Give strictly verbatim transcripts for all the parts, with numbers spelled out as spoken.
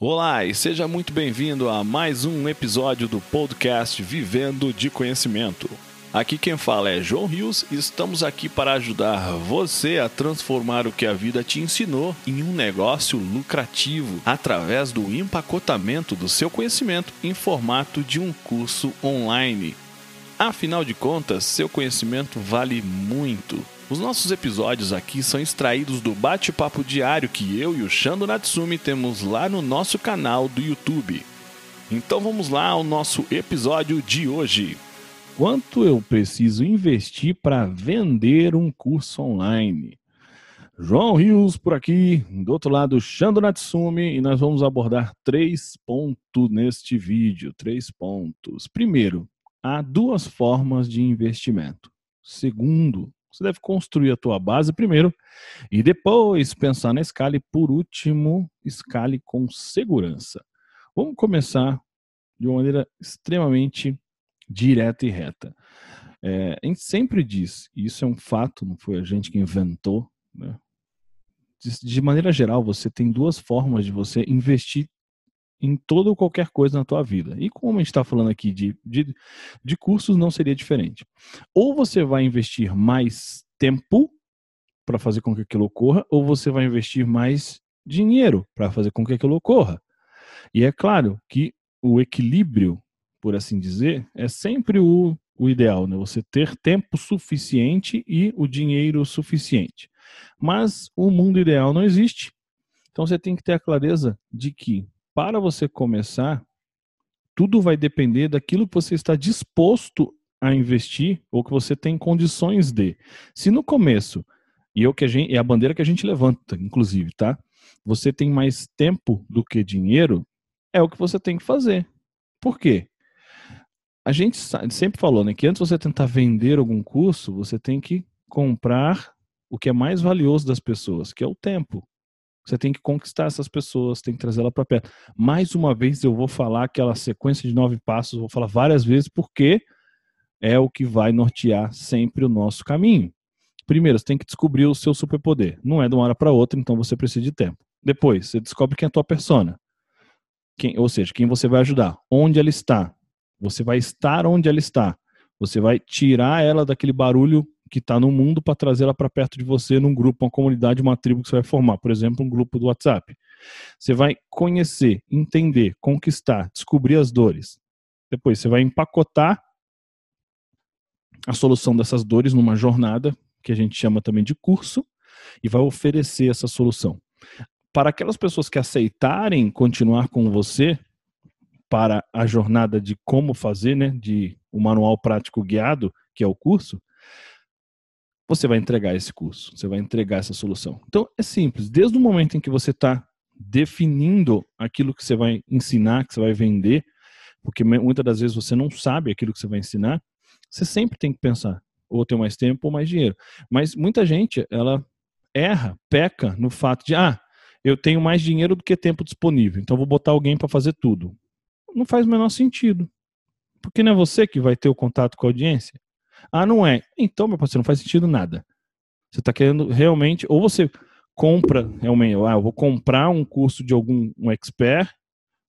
Olá e seja muito bem-vindo a mais um episódio do podcast Vivendo de Conhecimento. Aqui quem fala é João Rios e estamos aqui para ajudar você a transformar o que a vida te ensinou em um negócio lucrativo através do empacotamento do seu conhecimento em formato de um curso online. Afinal de contas, seu conhecimento vale muito. Os nossos episódios aqui são extraídos do bate-papo diário que eu e o Xando Natsumi temos lá no nosso canal do YouTube. Então vamos lá ao nosso episódio de hoje. Quanto eu preciso investir para vender um curso online? João Rios por aqui, do outro lado Xando Natsumi, e nós vamos abordar três pontos neste vídeo, três pontos. Primeiro, há duas formas de investimento. Segundo, você deve construir a tua base primeiro e depois pensar na escala e, por último, escale com segurança. Vamos começar de uma maneira extremamente direta e reta. É, a gente sempre diz, e isso é um fato, não foi a gente que inventou, né? De, de maneira geral, você tem duas formas de você investir em toda ou qualquer coisa na tua vida. E como a gente está falando aqui de, de, de cursos, não seria diferente. Ou você vai investir mais tempo para fazer com que aquilo ocorra, ou você vai investir mais dinheiro para fazer com que aquilo ocorra. E é claro que o equilíbrio, por assim dizer, é sempre o, o ideal, né? Você ter tempo suficiente e o dinheiro suficiente. Mas o mundo ideal não existe. Então você tem que ter a clareza de que, para você começar, tudo vai depender daquilo que você está disposto a investir ou que você tem condições de. Se no começo, e é o que a gente, é a bandeira que a gente levanta, inclusive, tá? Você tem mais tempo do que dinheiro, é o que você tem que fazer. Por quê? A gente sempre falou, né, que antes de você tentar vender algum curso, você tem que comprar o que é mais valioso das pessoas, que é o tempo. Você tem que conquistar essas pessoas, tem que trazer ela para perto. Mais uma vez eu vou falar aquela sequência de nove passos, vou falar várias vezes, porque é o que vai nortear sempre o nosso caminho. Primeiro, você tem que descobrir o seu superpoder. Não é de uma hora para outra, então você precisa de tempo. Depois, você descobre quem é a tua persona. Quem, ou seja, quem você vai ajudar, onde ela está. Você vai estar onde ela está. Você vai tirar ela daquele barulho que está no mundo para trazer ela para perto de você num grupo, uma comunidade, uma tribo que você vai formar. Por exemplo, um grupo do WhatsApp. Você vai conhecer, entender, conquistar, descobrir as dores. Depois você vai empacotar a solução dessas dores numa jornada, que a gente chama também de curso, e vai oferecer essa solução. Para aquelas pessoas que aceitarem continuar com você para a jornada de como fazer, né, de o manual prático guiado, que é o curso, você vai entregar esse curso, você vai entregar essa solução. Então é simples, desde o momento em que você está definindo aquilo que você vai ensinar, que você vai vender, porque muitas das vezes você não sabe aquilo que você vai ensinar, você sempre tem que pensar, ou ter mais tempo ou mais dinheiro. Mas muita gente, ela erra, peca no fato de, ah, eu tenho mais dinheiro do que tempo disponível, então vou botar alguém para fazer tudo. Não faz o menor sentido, porque não é você que vai ter o contato com a audiência. Ah, não é? Então, meu parceiro, não faz sentido nada. Você está querendo realmente, ou você compra realmente, ah, eu vou comprar um curso de algum um expert,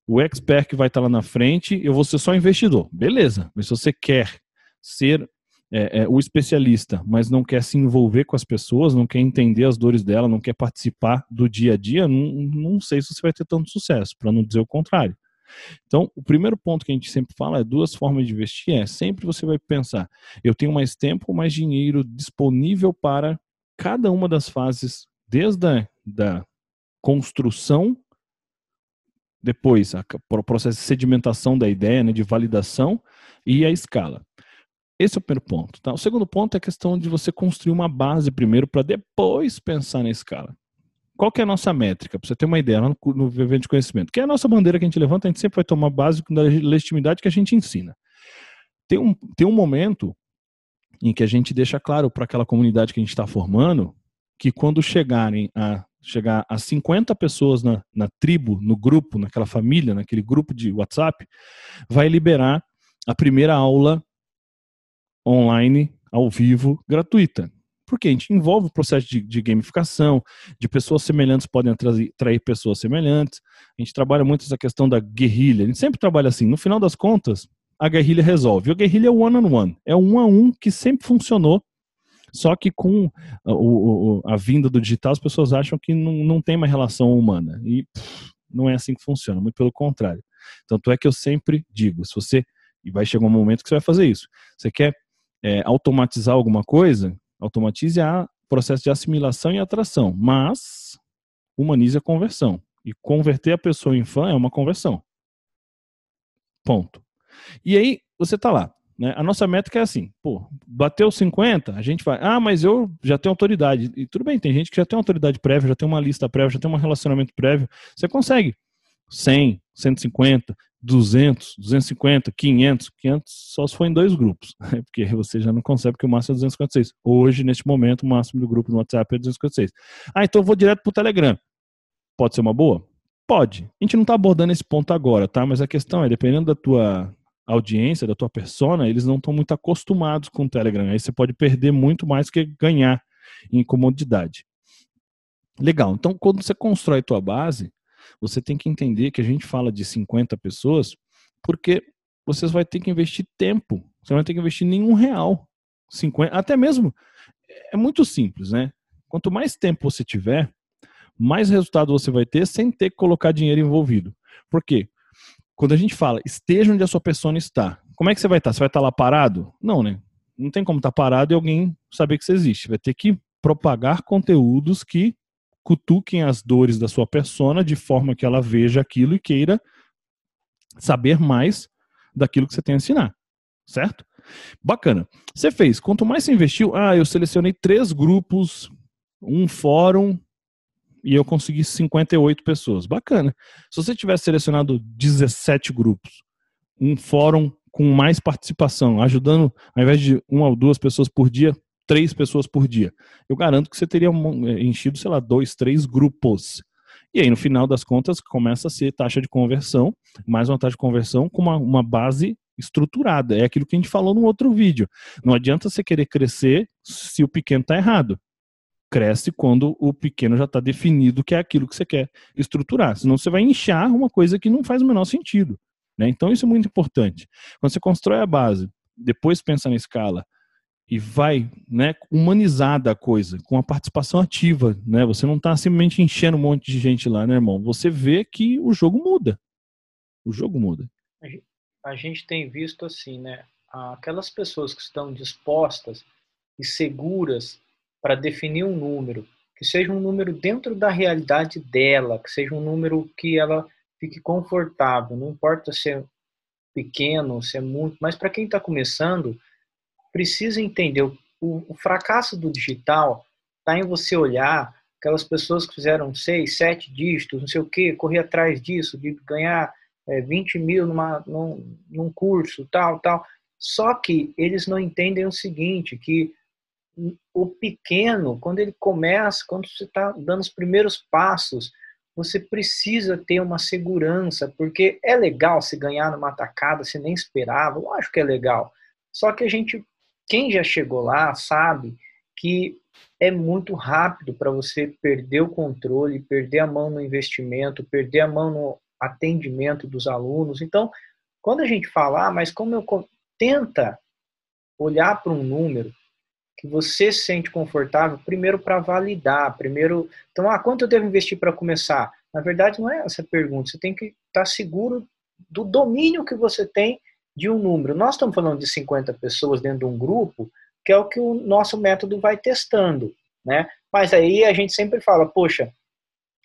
o expert que vai estar tá lá na frente, eu vou ser só investidor. Beleza, mas se você quer ser é, é, o especialista, mas não quer se envolver com as pessoas, não quer entender as dores dela, não quer participar do dia a dia, não, não sei se você vai ter tanto sucesso, para não dizer o contrário. Então, o primeiro ponto que a gente sempre fala é duas formas de investir, é sempre você vai pensar, eu tenho mais tempo ou mais dinheiro disponível para cada uma das fases, desde a da construção, depois a, o processo de sedimentação da ideia, né, de validação e a escala. Esse é o primeiro ponto. Tá? O segundo ponto é a questão de você construir uma base primeiro para depois pensar na escala. Qual que é a nossa métrica? Para você ter uma ideia, no, no Vivendo de Conhecimento, que é a nossa bandeira que a gente levanta, a gente sempre vai tomar base da legitimidade que a gente ensina. Tem um, tem um momento em que a gente deixa claro para aquela comunidade que a gente está formando, que quando chegarem a, chegar a cinquenta pessoas na, na tribo, no grupo, naquela família, naquele grupo de WhatsApp, vai liberar a primeira aula online, ao vivo, gratuita. Porque a gente envolve o processo de, de gamificação, de pessoas semelhantes podem atrair, atrair pessoas semelhantes. A gente trabalha muito essa questão da guerrilha. A gente sempre trabalha assim, no final das contas, a guerrilha resolve. A guerrilha é o one-on-one, é o um a um que sempre funcionou. Só que com o, o, a vinda do digital, as pessoas acham que não, não tem uma relação humana. E pff, não é assim que funciona, muito pelo contrário. Tanto é que eu sempre digo, se você... E vai chegar um momento que você vai fazer isso. Você quer é, automatizar alguma coisa? Automatize o processo de assimilação e atração. Mas humanize a conversão. E converter a pessoa em fã é uma conversão. Ponto. E aí você tá lá. Né? A nossa métrica é assim, pô, bateu cinquenta, a gente vai, ah, mas eu já tenho autoridade. E tudo bem, tem gente que já tem autoridade prévia, já tem uma lista prévia, já tem um relacionamento prévio. Você consegue cem, cento e cinquenta, duzentos, duzentos e cinquenta, quinhentos, quinhentos só se for em dois grupos, né? Porque você já não consegue, porque o máximo é duzentos e cinquenta e seis. Hoje, neste momento, o máximo do grupo no WhatsApp é duzentos e cinquenta e seis. Ah, então eu vou direto pro Telegram. Pode ser uma boa? Pode. A gente não tá abordando esse ponto agora, tá? Mas a questão é, dependendo da tua... a audiência, da tua persona, eles não estão muito acostumados com o Telegram. Aí você pode perder muito mais que ganhar em comodidade. Legal. Então, quando você constrói a tua base, você tem que entender que a gente fala de cinquenta pessoas, porque vocês vão ter que investir tempo. Você não vai ter que investir nenhum real. cinquenta, até mesmo, é muito simples, né? Quanto mais tempo você tiver, mais resultado você vai ter sem ter que colocar dinheiro envolvido. Por quê? Quando a gente fala, esteja onde a sua persona está, como é que você vai estar? Você vai estar lá parado? Não, né? Não tem como estar parado e alguém saber que você existe. Vai ter que propagar conteúdos que cutuquem as dores da sua persona de forma que ela veja aquilo e queira saber mais daquilo que você tem a ensinar. Certo? Bacana. Você fez. Quanto mais você investiu, ah, eu selecionei três grupos, um fórum... e eu consegui cinquenta e oito pessoas. Bacana. Se você tivesse selecionado dezessete grupos, um fórum com mais participação, ajudando, ao invés de uma ou duas pessoas por dia, três pessoas por dia, eu garanto que você teria enchido, sei lá, dois, três grupos. E aí, no final das contas, começa a ser taxa de conversão, mais uma taxa de conversão com uma, uma base estruturada. É aquilo que a gente falou no outro vídeo. Não adianta você querer crescer se o pequeno está errado. Cresce quando o pequeno já está definido que é aquilo que você quer estruturar. Senão você vai inchar uma coisa que não faz o menor sentido. Né? Então isso é muito importante. Quando você constrói a base, depois pensa na escala e vai, né, humanizada a coisa, com a participação ativa. Né? Você não está simplesmente enchendo um monte de gente lá, né, irmão? Você vê que o jogo muda. O jogo muda. A gente tem visto assim, né? Aquelas pessoas que estão dispostas e seguras para definir um número, que seja um número dentro da realidade dela, que seja um número que ela fique confortável, não importa se é pequeno, se é muito, mas para quem está começando, precisa entender, o, o fracasso do digital está em você olhar aquelas pessoas que fizeram seis, sete dígitos, não sei o quê, correr atrás disso, de ganhar é, vinte mil numa, num, num curso, tal, tal, só que eles não entendem o seguinte, que o pequeno, quando ele começa, quando você está dando os primeiros passos, você precisa ter uma segurança, porque é legal se ganhar numa tacada, se nem esperava, eu acho que é legal. Só que a gente, quem já chegou lá, sabe que é muito rápido para você perder o controle, perder a mão no investimento, perder a mão no atendimento dos alunos. Então, quando a gente fala, ah, mas como eu... Tenta olhar para um número que você se sente confortável, primeiro para validar, primeiro... Então, ah, quanto eu devo investir para começar? Na verdade, não é essa pergunta. Você tem que estar seguro do domínio que você tem de um número. Nós estamos falando de cinquenta pessoas dentro de um grupo, que é o que o nosso método vai testando, né? Mas aí a gente sempre fala, poxa,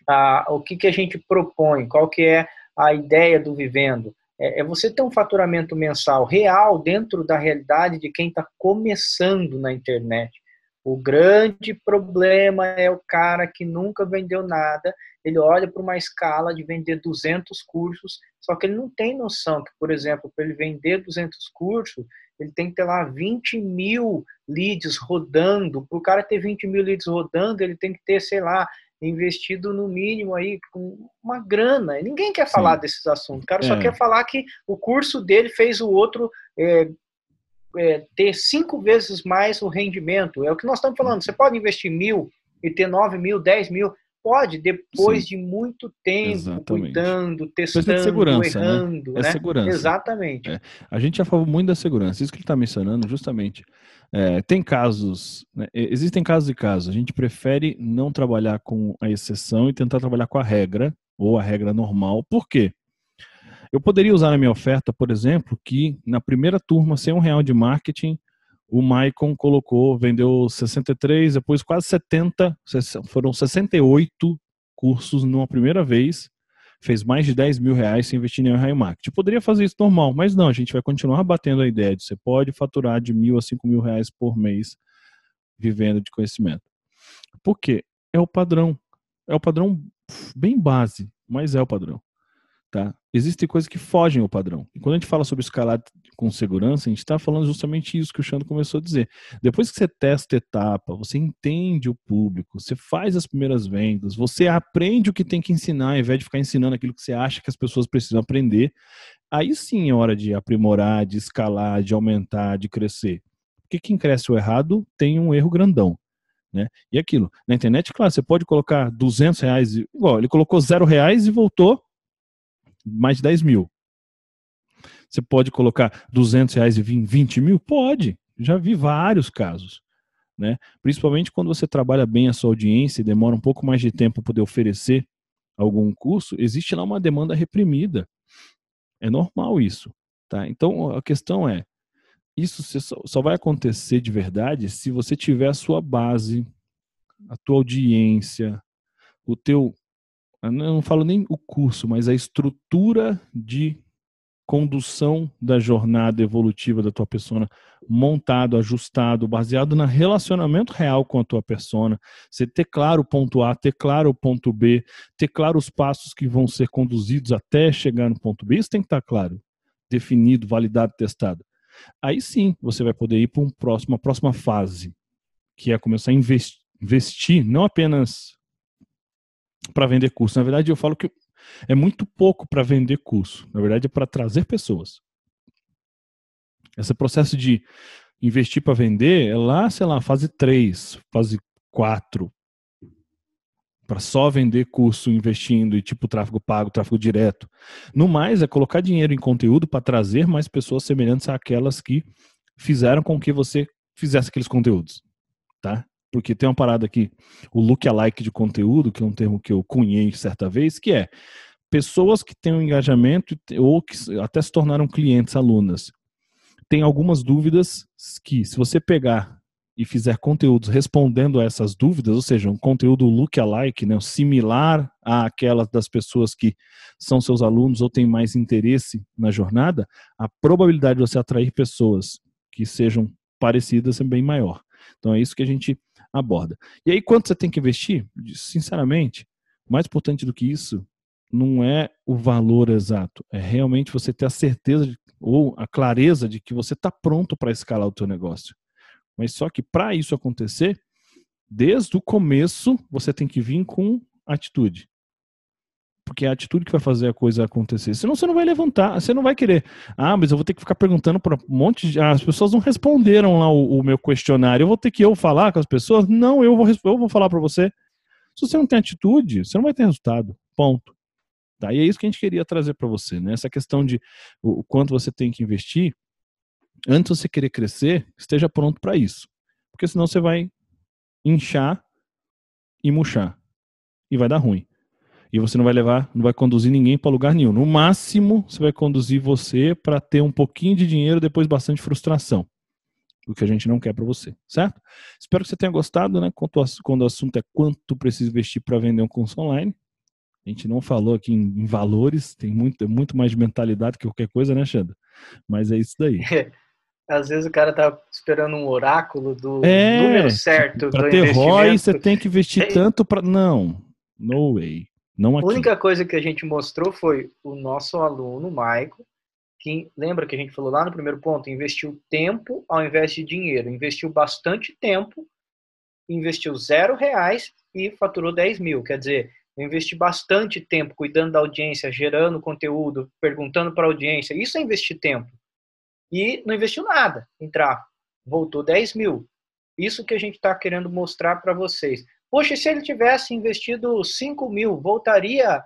ah, o que, que a gente propõe? Qual que é a ideia do Vivendo? É você ter um faturamento mensal real dentro da realidade de quem está começando na internet. O grande problema é o cara que nunca vendeu nada, ele olha para uma escala de vender duzentos cursos, só que ele não tem noção que, por exemplo, para ele vender duzentos cursos, ele tem que ter lá vinte mil leads rodando. Para o cara ter vinte mil leads rodando, ele tem que ter, sei lá, investido no mínimo aí com uma grana. Ninguém quer falar Sim. desses assuntos. O cara é. só quer falar que o curso dele fez o outro é, é, ter cinco vezes mais o rendimento. É o que nós estamos falando. Você pode investir mil e ter nove mil, dez mil. Pode, depois Sim. de muito tempo, Exatamente. cuidando, testando, errando. Né? É né? segurança. Exatamente. É. A gente já falou muito da segurança. Isso que ele está mencionando, justamente. É, tem casos, né? Existem casos e casos. A gente prefere não trabalhar com a exceção e tentar trabalhar com a regra, ou a regra normal. Por quê? Eu poderia usar na minha oferta, por exemplo, que na primeira turma, sem um real de marketing, o Maicon colocou, vendeu sessenta e três, depois quase setenta, foram sessenta e oito cursos numa primeira vez, fez mais de dez mil reais sem investir em nenhum raio marketing. Poderia fazer isso normal, mas não, a gente vai continuar batendo a ideia de você pode faturar de mil a cinco mil reais por mês vivendo de conhecimento. Por quê? É o padrão. É o padrão bem base, mas é o padrão. Tá? Existem coisas que fogem ao padrão. E quando a gente fala sobre escalar com segurança, a gente está falando justamente isso que o Xando começou a dizer. Depois que você testa a etapa, você entende o público, você faz as primeiras vendas, você aprende o que tem que ensinar, ao invés de ficar ensinando aquilo que você acha que as pessoas precisam aprender, aí sim é hora de aprimorar, de escalar, de aumentar, de crescer. Porque quem cresce o errado tem um erro grandão. Né? E aquilo, na internet, claro, você pode colocar duzentos reais, igual, ele colocou zero reais e voltou mais de dez mil. Você pode colocar duzentos reais e vinte mil? Pode. Já vi vários casos. Né? Principalmente quando você trabalha bem a sua audiência e demora um pouco mais de tempo para poder oferecer algum curso, existe lá uma demanda reprimida. É normal isso. Tá? Então, a questão é, isso só vai acontecer de verdade se você tiver a sua base, a tua audiência, o teu... Eu não falo nem o curso, mas a estrutura de condução da jornada evolutiva da tua persona, montado, ajustado, baseado no relacionamento real com a tua persona. Você ter claro o ponto A, ter claro o ponto B, ter claro os passos que vão ser conduzidos até chegar no ponto B. Isso tem que estar claro, definido, validado, testado. Aí sim, você vai poder ir para um próximo, uma próxima fase, que é começar a investir, investir não apenas... para vender curso. Na verdade, eu falo que é muito pouco para vender curso. Na verdade, é para trazer pessoas. Esse processo de investir para vender é lá, sei lá, fase três, fase quatro. Para só vender curso investindo e tipo tráfego pago, tráfego direto. No mais, é colocar dinheiro em conteúdo para trazer mais pessoas semelhantes àquelas que fizeram com que você fizesse aqueles conteúdos. Tá? Porque tem uma parada aqui, o lookalike de conteúdo, que é um termo que eu cunhei certa vez, que é pessoas que têm um engajamento ou que até se tornaram clientes, alunas. Tem algumas dúvidas que, se você pegar e fizer conteúdos respondendo a essas dúvidas, ou seja, um conteúdo lookalike, né, similar àquelas das pessoas que são seus alunos ou têm mais interesse na jornada, a probabilidade de você atrair pessoas que sejam parecidas é bem maior. Então é isso que a gente... aborda. E aí, quanto você tem que investir? Sinceramente, mais importante do que isso, não é o valor exato. É realmente você ter a certeza de, ou a clareza de que você está pronto para escalar o teu negócio. Mas só que para isso acontecer, desde o começo, você tem que vir com atitude. Porque é a atitude que vai fazer a coisa acontecer. Senão você não vai levantar, você não vai querer. Ah, mas eu vou ter que ficar perguntando para um monte de... Ah, as pessoas não responderam lá o, o meu questionário. Eu vou ter que eu falar com as pessoas? Não, eu vou, eu vou falar para você. Se você não tem atitude, você não vai ter resultado. Ponto. Tá? E é isso que a gente queria trazer para você, né? Essa questão de o quanto você tem que investir. Antes de você querer crescer, esteja pronto para isso. Porque senão você vai inchar e murchar. E vai dar ruim. E você não vai levar, não vai conduzir ninguém para lugar nenhum. No máximo, você vai conduzir você para ter um pouquinho de dinheiro, depois bastante frustração. O que a gente não quer para você, certo? Espero que você tenha gostado, né? Quando o assunto é quanto precisa investir para vender um curso online. A gente não falou aqui em, em valores, tem muito, muito mais de mentalidade que qualquer coisa, né, Xando? Mas é isso daí. Às vezes o cara tá esperando um oráculo do é, número certo do investimento. Para ter R O I, você tem que investir tanto para... Não, no way. Não aqui. A única coisa que a gente mostrou foi o nosso aluno, Maicon, que lembra que a gente falou lá no primeiro ponto, investiu tempo ao invés de dinheiro. Investiu bastante tempo, investiu zero reais e faturou dez mil. Quer dizer, eu investi bastante tempo cuidando da audiência, gerando conteúdo, perguntando para a audiência. Isso é investir tempo. e não investiu nada em tráfego. Voltou dez mil. Isso que a gente está querendo mostrar para vocês. Poxa, se ele tivesse investido cinco mil, voltaria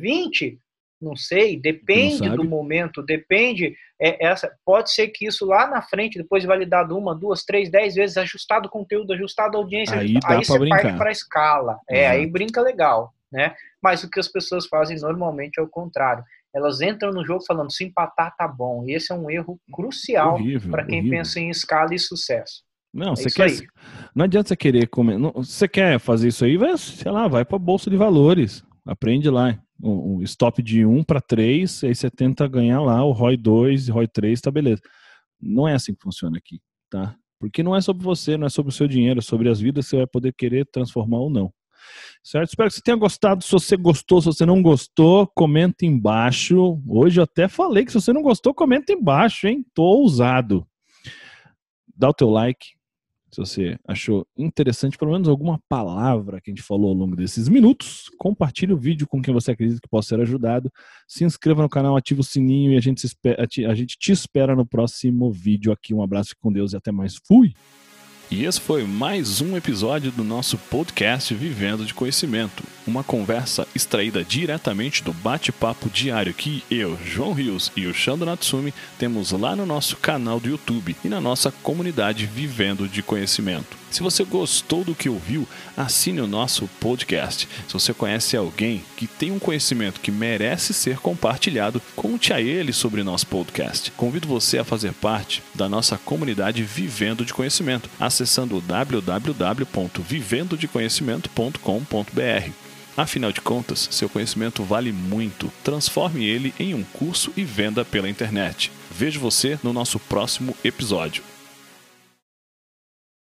vinte? Não sei, depende do momento, depende. É, essa, pode ser que isso lá na frente, depois de validado uma, duas, três, dez vezes, ajustado o conteúdo, ajustado a audiência, aí, ajustado, aí você brincar. Parte para a escala. É, uhum. Aí brinca legal, né? Mas o que as pessoas fazem normalmente é o contrário. Elas entram no jogo falando, se empatar tá bom. E esse é um erro crucial para quem horrível. pensa em escala e sucesso. Não, é você quer, não adianta você querer comer. Não, você quer fazer isso aí, vai, sei lá, vai para a Bolsa de Valores. Aprende lá. Um stop de um para três, aí você tenta ganhar lá o R O I dois, R O I três, tá beleza. Não é assim que funciona aqui, tá? Porque não é sobre você, não é sobre o seu dinheiro, é sobre as vidas que você vai poder querer transformar ou não. Certo? Espero que você tenha gostado. Se você gostou, se você não gostou, comenta embaixo. Hoje eu até falei que se você não gostou, comenta embaixo, hein? Tô ousado. Dá o teu like. Se você achou interessante, pelo menos alguma palavra que a gente falou ao longo desses minutos, compartilhe o vídeo com quem você acredita que possa ser ajudado. Se inscreva no canal, ativa o sininho e a gente, se espera, a gente te espera no próximo vídeo aqui. Um abraço, fique com Deus e até mais. Fui! E esse foi mais um episódio do nosso podcast Vivendo de Conhecimento. Uma conversa extraída diretamente do bate-papo diário que eu, João Rios e o Xando Natsumi temos lá no nosso canal do YouTube e na nossa comunidade Vivendo de Conhecimento. Se você gostou do que ouviu, assine o nosso podcast. Se você conhece alguém que tem um conhecimento que merece ser compartilhado, conte a ele sobre nosso podcast. Convido você a fazer parte da nossa comunidade Vivendo de Conhecimento, acessando w w w ponto vivendo de conhecimento ponto com ponto b r. Afinal de contas, seu conhecimento vale muito. Transforme ele em um curso e venda pela internet. Vejo você no nosso próximo episódio.